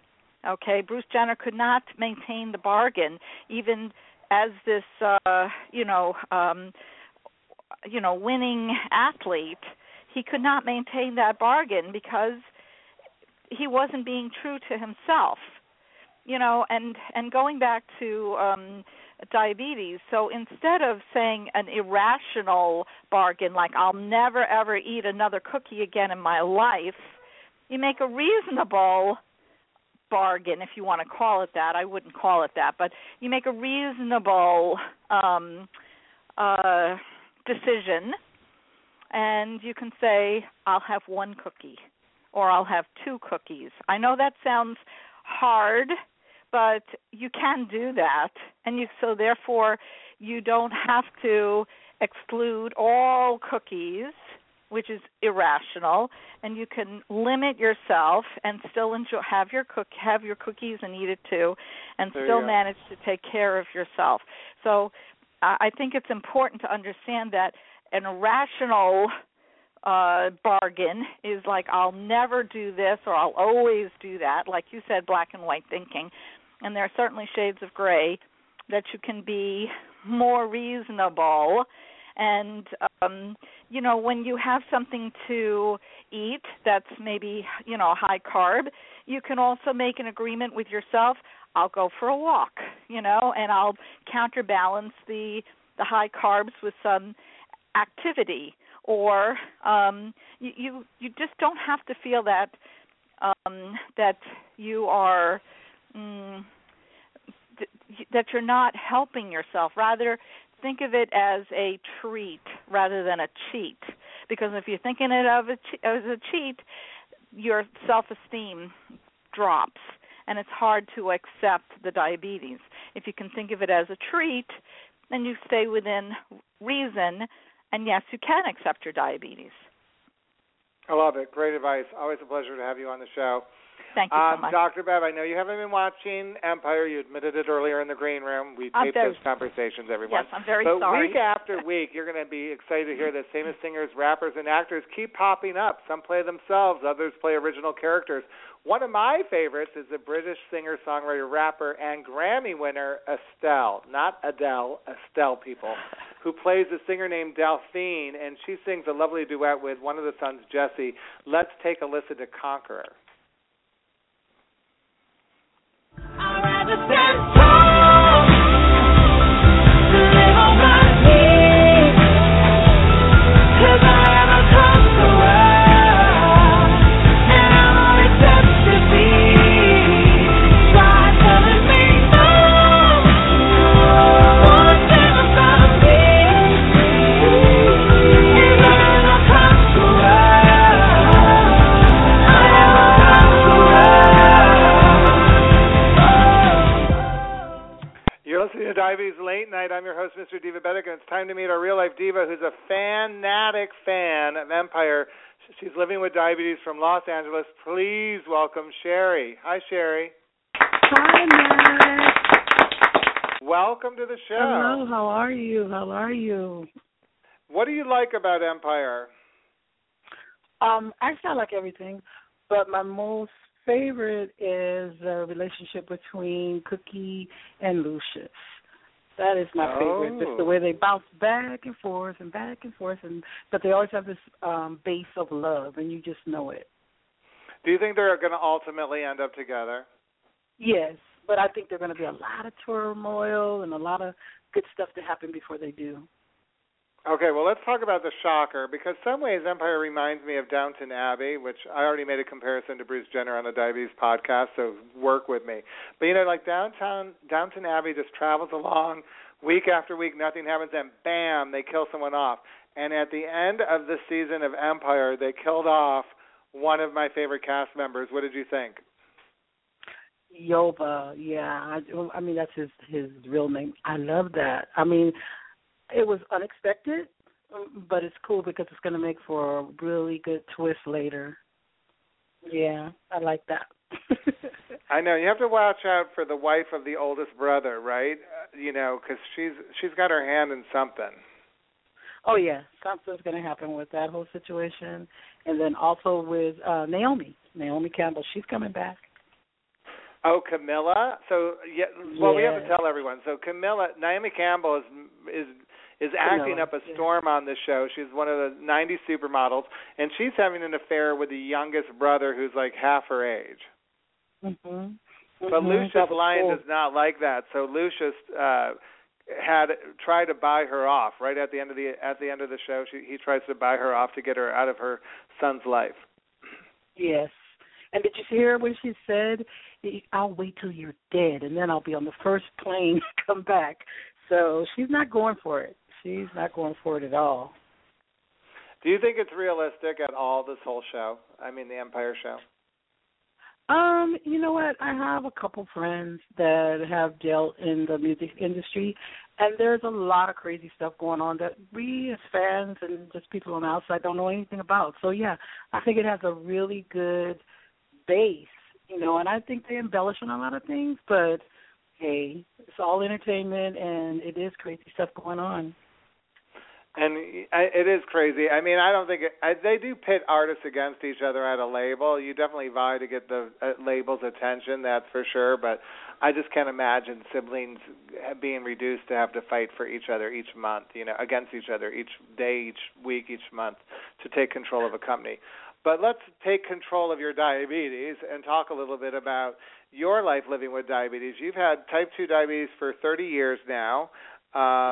okay? Bruce Jenner could not maintain the bargain, even as this, winning athlete. He could not maintain that bargain because he wasn't being true to himself, you know, and going back to diabetes. So instead of saying an irrational bargain like I'll never ever eat another cookie again in my life, you make a reasonable bargain, if you want to call it that. I wouldn't call it that, but you make a reasonable decision, and you can say I'll have one cookie or I'll have two cookies. I know that sounds hard, but you can do that, and so therefore you don't have to exclude all cookies, which is irrational, and you can limit yourself and still enjoy, have your cookies and eat it too, and still manage to take care of yourself. So I think it's important to understand that an irrational bargain is like I'll never do this or I'll always do that, like you said, black and white thinking. And there are certainly shades of gray that you can be more reasonable and you know, when you have something to eat that's maybe, you know, high carb, you can also make an agreement with yourself, I'll go for a walk, you know, and I'll counterbalance the high carbs with some activity. Or you just don't have to feel that that you are that you're not helping yourself. Rather, think of it as a treat rather than a cheat. Because if you're thinking it of as a cheat, your self-esteem drops, and it's hard to accept the diabetes. If you can think of it as a treat, then you stay within reason. And, yes, you can accept your diabetes. I love it. Great advice. Always a pleasure to have you on the show. Thank you so much. Dr. Bev, I know you haven't been watching Empire. You admitted it earlier in the green room. We tape those conversations, everyone. Yes, I'm very sorry. But week after week, you're going to be excited to hear that famous singers, rappers, and actors keep popping up. Some play themselves. Others play original characters. One of my favorites is the British singer, songwriter, rapper, and Grammy winner, Estelle. Not Adele, Estelle, people. Who plays a singer named Delphine, and she sings a lovely duet with one of the sons, Jesse. Let's take a listen to Conqueror. I'd rather stand tall to live on my knees, 'cause I am a conqueror, and I'm all except to be. God telling me no, one thing about me is I am a conqueror. I am a conqueror. Welcome to Diabetes Late Night. I'm your host, Mr. Divabetic, and it's time to meet our real-life diva who's a fanatic fan of Empire. She's living with diabetes from Los Angeles. Please welcome Sherry. Hi, Sherry. Hi, Matt. Welcome to the show. Hello. How are you? How are you? What do you like about Empire? Actually, I like everything, but my most favorite is the relationship between Cookie and Lucius. That is my favorite. Just the way they bounce back and forth and back and forth, but they always have this base of love, and you just know it. Do you think they're going to ultimately end up together? Yes, but I think there's going to be a lot of turmoil and a lot of good stuff to happen before they do. Okay, well, let's talk about the shocker, because some ways Empire reminds me of Downton Abbey, which I already made a comparison to Bruce Jenner on the Diabetes podcast, so work with me. But, you know, like Downton Abbey just travels along week after week, nothing happens, and bam, they kill someone off. And at the end of the season of Empire, they killed off one of my favorite cast members. What did you think? Yoba, yeah. I mean, that's his real name. I love that. I mean, it was unexpected, but it's cool because it's going to make for a really good twist later. Yeah, I like that. I know. You have to watch out for the wife of the oldest brother, right? You know, because she's got her hand in something. Oh, yeah. Something's going to happen with that whole situation. And then also with Naomi Campbell. She's coming back. Oh, Camilla. So, yeah, well, yeah. We have to tell everyone. So, Camilla, Naomi Campbell is acting up a storm on this show. She's one of the 90 supermodels, and she's having an affair with the youngest brother who's like half her age. Mm-hmm. But Lucius Lyon does not like that. So Lucius had tried to buy her off right at the end of the show. He tries to buy her off to get her out of her son's life. Yes. And did you hear when she said, I'll wait till you're dead, and then I'll be on the first plane to come back? So she's not going for it. She's not going for it at all. Do you think it's realistic at all, this whole show? I mean, the Empire show? You know what? I have a couple friends that have dealt in the music industry, and there's a lot of crazy stuff going on that we as fans and just people on the outside don't know anything about. So, yeah, I think it has a really good base, you know, and I think they embellish on a lot of things, but hey, it's all entertainment, and it is crazy stuff going on. And it is crazy. I mean, I don't think they do pit artists against each other at a label. You definitely vie to get the label's attention, that's for sure. But I just can't imagine siblings being reduced to have to fight for each other each month, you know, against each other each day, each week, each month to take control of a company. But let's take control of your diabetes and talk a little bit about your life living with diabetes. You've had type 2 diabetes for 30 years now.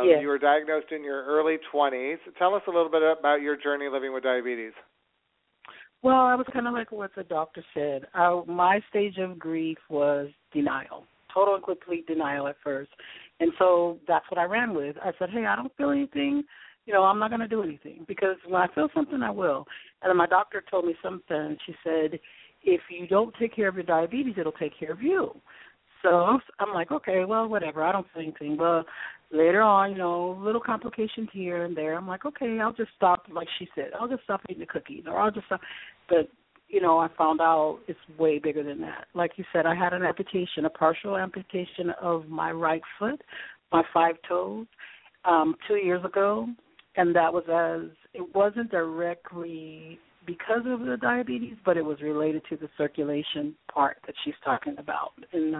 Yes. You were diagnosed in your early 20s. Tell us a little bit about your journey living with diabetes. Well, I was kind of like what the doctor said. My stage of grief was denial, total and complete denial at first. And so that's what I ran with. I said, hey, I don't feel anything. You know, I'm not going to do anything because when I feel something, I will. And then my doctor told me something. She said, if you don't take care of your diabetes, it'll take care of you. So I'm like, okay, well, whatever. I don't feel anything. But later on, you know, little complications here and there. I'm like, okay, I'll just stop. Like she said, I'll just stop eating the cookies or I'll just stop. But, you know, I found out it's way bigger than that. Like you said, I had an amputation, a partial amputation of my right foot, my 5 toes, 2 years ago. And that was it wasn't directly because of the diabetes, but it was related to the circulation part that she's talking about in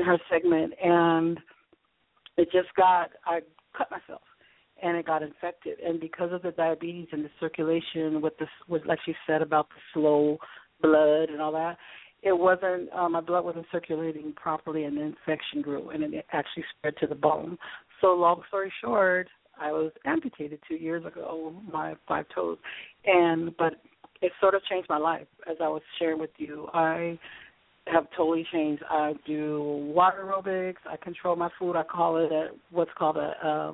her segment. And it just I cut myself, and it got infected. And because of the diabetes and the circulation with like she said about the slow blood and all that, it wasn't, my blood wasn't circulating properly, and the infection grew, and it actually spread to the bone. So long story short, I was amputated 2 years ago, my 5 toes, but it sort of changed my life, as I was sharing with you. I have totally changed. I do water aerobics. I control my food. I call it what's called a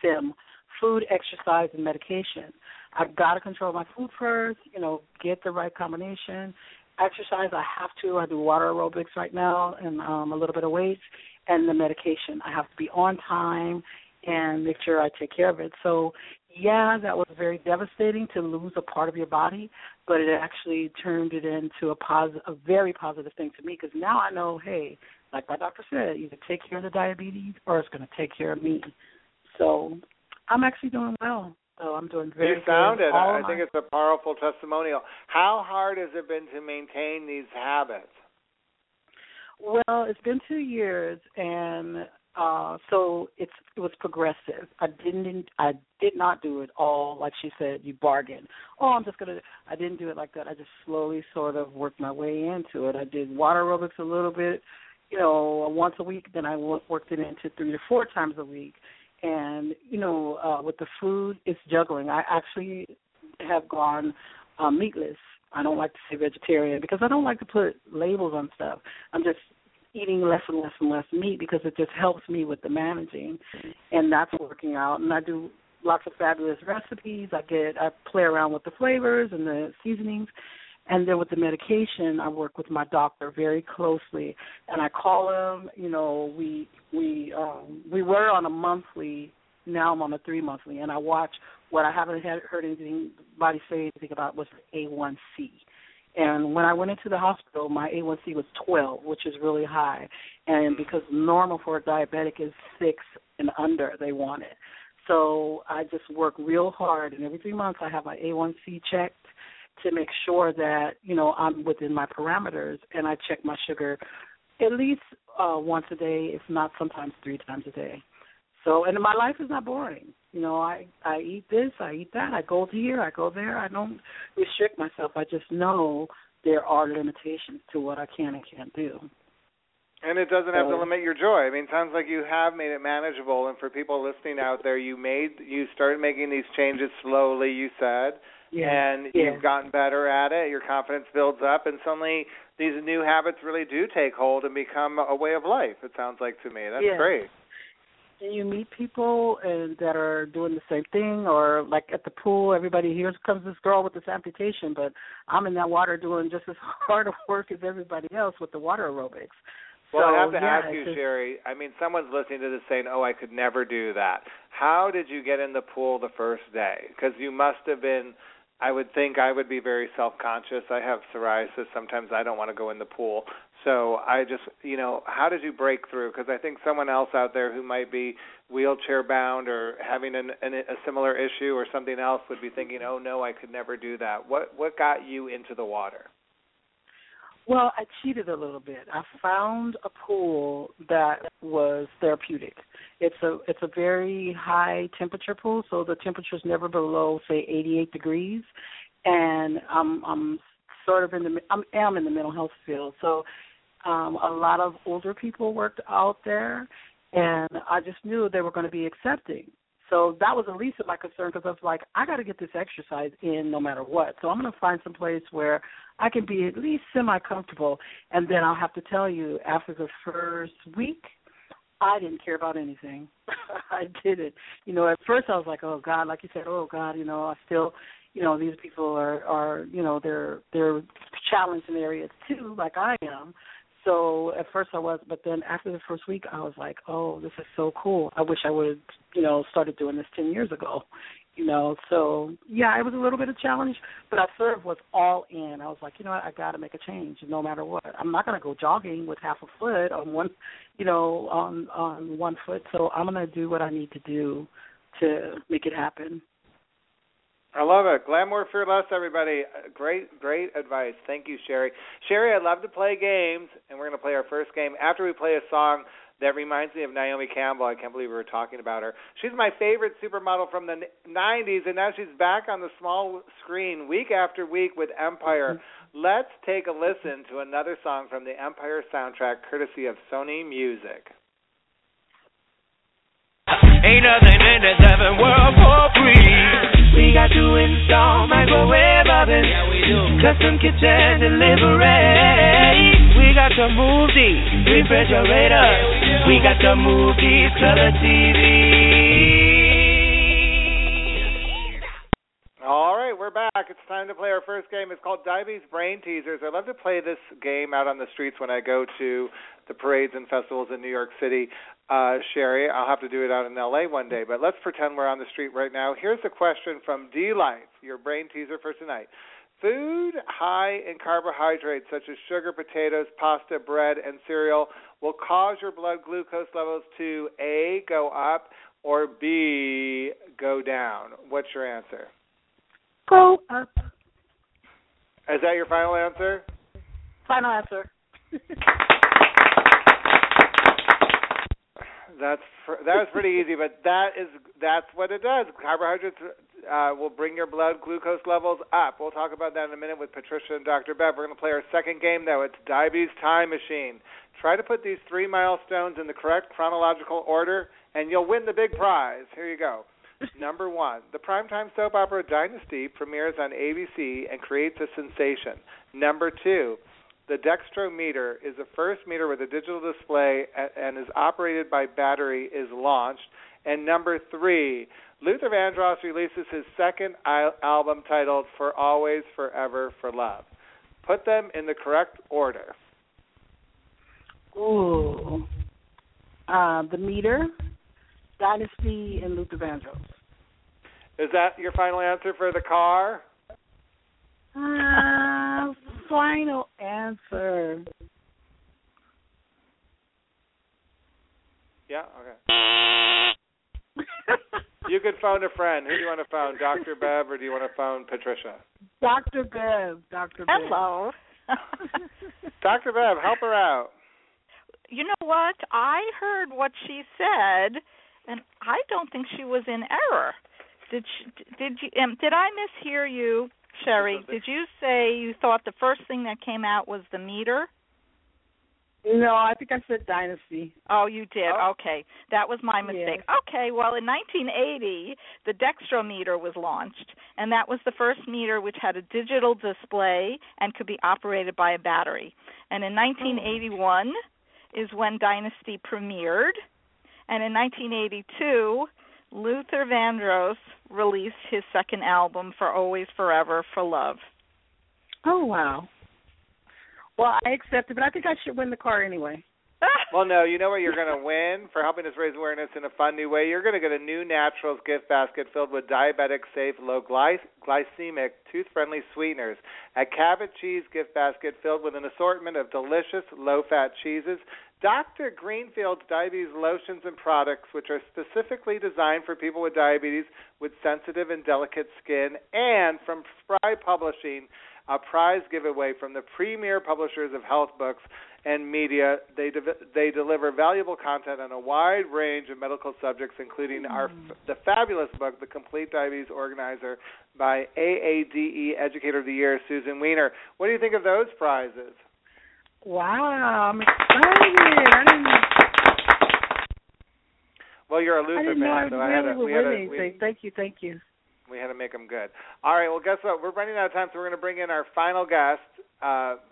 FEM, food, exercise, and medication. I've got to control my food first, you know, get the right combination. Exercise, I have to. I do water aerobics right now and a little bit of weights, and the medication. I have to be on time and make sure I take care of it. So, yeah, that was very devastating to lose a part of your body, but it actually turned it into a very positive thing to me, because now I know, hey, like my doctor said, either take care of the diabetes or it's going to take care of me. So I'm actually doing well. So I'm doing very well. You sound it. I think it's a powerful testimonial. How hard has it been to maintain these habits? Well, it's been 2 years, and so it was progressive. I did not do it all, like she said, you bargain. Oh, I didn't do it like that. I just slowly sort of worked my way into it. I did water aerobics a little bit, you know, once a week. Then I worked it into 3 to 4 times a week. And, you know, with the food, it's juggling. I actually have gone meatless. I don't like to say vegetarian because I don't like to put labels on stuff. I'm just eating less and less and less meat because it just helps me with the managing, and that's working out. And I do lots of fabulous recipes. I play around with the flavors and the seasonings, and then with the medication, I work with my doctor very closely, and I call him. You know, we were on a monthly. Now I'm on a 3-monthly, and I watch what I haven't heard anybody say anything about was A1C. And when I went into the hospital, my A1C was 12, which is really high. And because normal for a diabetic is 6 and under, they want it. So I just work real hard, and every 3 months I have my A1C checked to make sure that, you know, I'm within my parameters, and I check my sugar at least once a day, if not sometimes 3 times a day. So, and my life is not boring. You know, I eat this, I eat that, I go here, I go there. I don't restrict myself. I just know there are limitations to what I can and can't do. And it doesn't have to limit your joy. I mean, it sounds like you have made it manageable. And for people listening out there, you started making these changes slowly, you said, you've gotten better at it. Your confidence builds up, and suddenly these new habits really do take hold and become a way of life, it sounds like to me. That's great. And you meet people that are doing the same thing, or like at the pool, everybody, here comes this girl with this amputation, but I'm in that water doing just as hard of work as everybody else with the water aerobics. Well, so, I have to ask you, Sherry, I mean, someone's listening to this saying, oh, I could never do that. How did you get in the pool the first day? Because you must have been, I would think I would be very self-conscious. I have psoriasis. Sometimes I don't want to go in the pool. So I just, you know, how did you break through? Because I think someone else out there who might be wheelchair-bound or having a similar issue or something else would be thinking, oh, no, I could never do that. What got you into the water? Well, I cheated a little bit. I found a pool that was therapeutic. It's a very high temperature pool, so the temperature's never below, say, 88 degrees. And I'm sort of I am in the mental health field, so a lot of older people worked out there, and I just knew they were going to be accepting. So that was the least of my concern, because I was like, I got to get this exercise in no matter what. So I'm going to find some place where I can be at least semi-comfortable. And then I'll have to tell you, after the first week, I didn't care about anything. I didn't. You know, at first I was like, oh, God, like you said, oh, God, you know, I still, you know, these people are you know, they're challenged in areas, too, like I am. So at first I was, but then after the first week I was like, oh, this is so cool. I wish I would have, you know, started doing this 10 years ago, you know. So, yeah, it was a little bit of a challenge, but I sort of was all in. I was like, you know what, I got to make a change no matter what. I'm not going to go jogging with half a foot on one, you know, on one foot. So I'm going to do what I need to do to make it happen. I love it. Glamour, Fear, Lust, everybody. Great, great advice. Thank you, Sherry. Sherry, I love to play games, and we're going to play our first game after we play a song that reminds me of Naomi Campbell. I can't believe we were talking about her. She's my favorite supermodel from the 90s, and now she's back on the small screen week after week with Empire. Let's take a listen to another song from the Empire soundtrack, courtesy of Sony Music. Ain't nothing in this heaven world for free. We got to install microwave ovens, yeah, we do. Custom kitchen delivery. We got to move these refrigerators, yeah, we got to move these color TVs. All right, we're back. It's time to play our first game. It's called Divy's Brain Teasers. I love to play this game out on the streets when I go to the parades and festivals in New York City. Sherry, I'll have to do it out in L.A. one day, but let's pretend we're on the street right now. Here's a question from D-Life, your brain teaser for tonight. Food high in carbohydrates, such as sugar, potatoes, pasta, bread, and cereal, will cause your blood glucose levels to, A, go up, or B, go down. What's your answer? Go up. Is that your final answer? Final answer. That was pretty easy, but that's what it does. Carbohydrates will bring your blood glucose levels up. We'll talk about that in a minute with Patricia and Dr. Bev. We're going to play our second game, though. It's Divy's Time Machine. Try to put these 3 milestones in the correct chronological order, and you'll win the big prize. Here you go. Number 1, the primetime soap opera Dynasty premieres on ABC and creates a sensation. Number 2, the Dextrometer is the first meter with a digital display and is operated by battery is launched. And number 3, Luther Vandross releases his second album titled For Always, Forever, For Love. Put them in the correct order. Ooh. The Meter, Dynasty, and Luther Vandross. Is that your final answer for the car? Final answer. Yeah, okay. You could phone a friend. Who do you want to phone, Dr. Bev, or do you want to phone Patricia? Dr. Bev. Dr. Bev. Hello. Dr. Bev, help her out. You know what? I heard what she said, and I don't think she was in error. Did I mishear you? Sherry, did you say you thought the first thing that came out was the meter? No, I think I said Dynasty. Oh, you did. Oh. Okay. That was my mistake. Yes. Okay. Well, in 1980, the Dextrometer was launched, and that was the first meter which had a digital display and could be operated by a battery. And in 1981 is when Dynasty premiered, and in 1982... Luther Vandross released his second album, For Always, Forever, For Love. Oh, wow. Well, I accept it, but I think I should win the car anyway. Well, no, you know what you're going to win? For helping us raise awareness in a fun new way, you're going to get a new Naturals gift basket filled with diabetic-safe, low-glycemic, tooth-friendly sweeteners. A Cabot Cheese gift basket filled with an assortment of delicious, low-fat cheeses, Dr. Greenfield's diabetes lotions and products, which are specifically designed for people with diabetes with sensitive and delicate skin, and from Spry Publishing, a prize giveaway from the premier publishers of health books and media. They deliver valuable content on a wide range of medical subjects, including the fabulous book, The Complete Diabetes Organizer, by AADE Educator of the Year, Susan Weiner. What do you think of those prizes? Wow, I'm excited. Well, you're a Luther fan, so Thank you. We had to make them good. All right, well, guess what? We're running out of time, so we're going to bring in our final guest,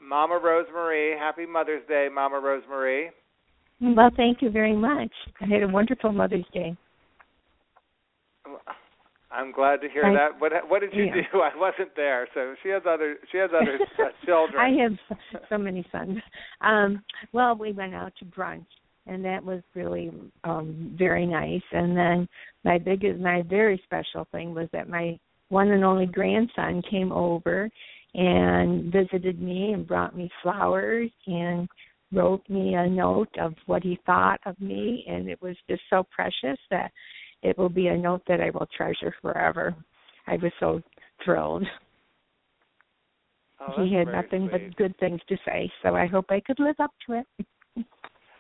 Mama Rose Marie. Happy Mother's Day, Mama Rose Marie. Well, thank you very much. I had a wonderful Mother's Day. I'm glad to hear that. What did you do? I wasn't there. So she has other children. I have so many sons. Well, we went out to brunch, and that was really very nice. And then my very special thing was that my one and only grandson came over and visited me and brought me flowers and wrote me a note of what he thought of me. And it was just so precious that it will be a note that I will treasure forever. I was so thrilled. Oh, he had nothing but good things to say, so I hope I could live up to it.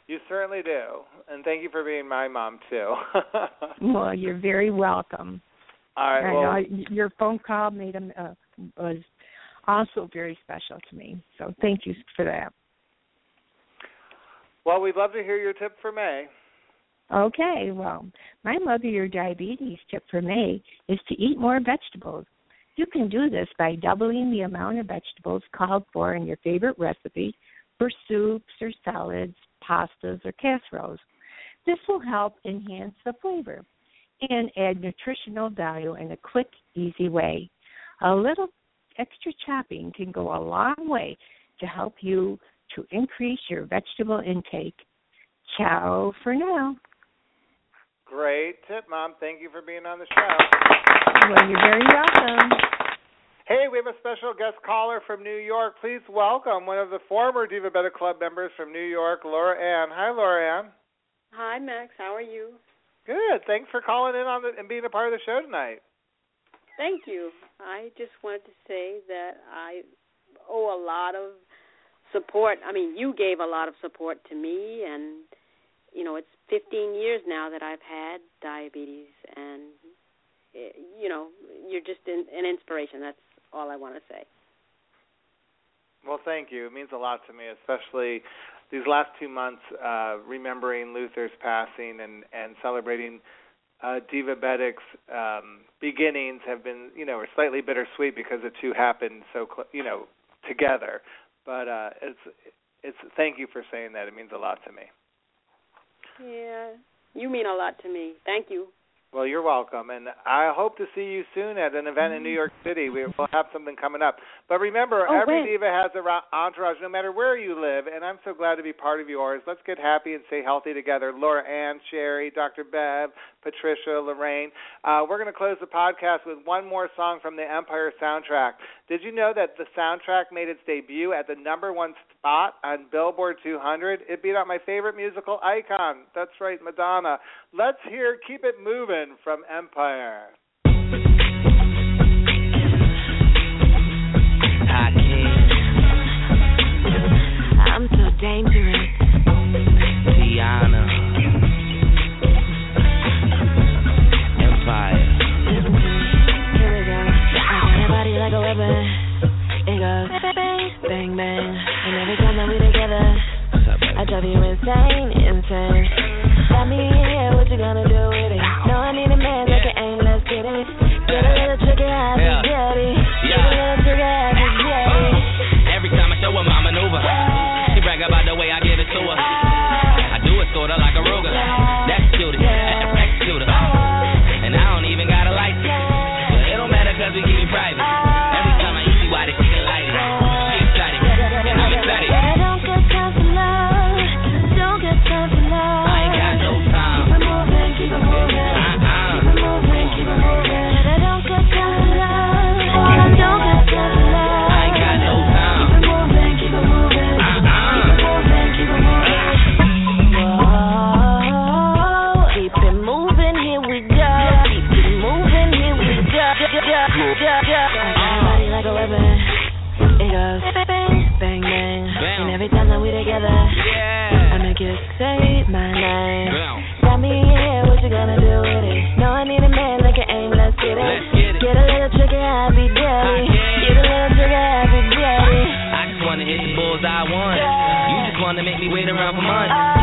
You certainly do, and thank you for being my mom, too. Well, you're very welcome. All right. Well, your phone call was also very special to me, so thank you for that. Well, we'd love to hear your tip for May. Okay, well, my Mother Your Diabetes tip for May is to eat more vegetables. You can do this by doubling the amount of vegetables called for in your favorite recipe for soups or salads, pastas, or casseroles. This will help enhance the flavor and add nutritional value in a quick, easy way. A little extra chopping can go a long way to help you to increase your vegetable intake. Ciao for now. Great tip, Mom. Thank you for being on the show. Well, you're very welcome. Hey, we have a special guest caller from New York. Please welcome one of the former Divabetic Club members from New York, Laura Ann. Hi, Laura Ann. Hi, Max. How are you? Good. Thanks for calling in and being a part of the show tonight. Thank you. I just wanted to say that I owe a lot of support. I mean, you gave a lot of support to me, and, you know, it's 15 years now that I've had diabetes, and, you know, you're just an inspiration. That's all I want to say. Well, thank you. It means a lot to me, especially these last 2 months, remembering Luther's passing and celebrating Divabetic's beginnings have been, you know, slightly bittersweet because the two happened so, together. But it's thank you for saying that. It means a lot to me. Yeah, you mean a lot to me. Thank you. Well, you're welcome, and I hope to see you soon at an event in New York City. We'll have something coming up. But remember, Diva has an entourage, no matter where you live, and I'm so glad to be part of yours. Let's get happy and stay healthy together. Laura Ann, Sherry, Dr. Bev, Patricia, Lorraine. We're going to close the podcast with one more song from the Empire soundtrack. Did you know that the soundtrack made its debut at the #1 spot on Billboard 200? It beat out my favorite musical icon. That's right, Madonna. Let's hear Keep It Moving from Empire. I'm so dangerous, Tiana. Empire. Here we go. Everybody like a weapon. It goes bang, bang, bang. And every time that we together, I drive you insane. Got me here, what you gonna do with it? No, I need a man like an aim, let's get it. Get a little tricky, I forget it. Get a little tricky, I forget it. Every time I show her my maneuver, she brag about the way I give it to her. I do it sorta like a Ruger. That's cuter, that's a executor. And I don't even got a license. But it don't matter cause we keep it private. Every time I eat you, why they can light it? us. Bang, bang. And every time that we together, I make you say my name. Got me in here, what you gonna do with it? No, I need a man like an aim, let's get it. Get a little trigger happy, daddy. Get a little trigger happy, daddy. I just wanna hit the bulls I want. You just wanna make me wait around for months.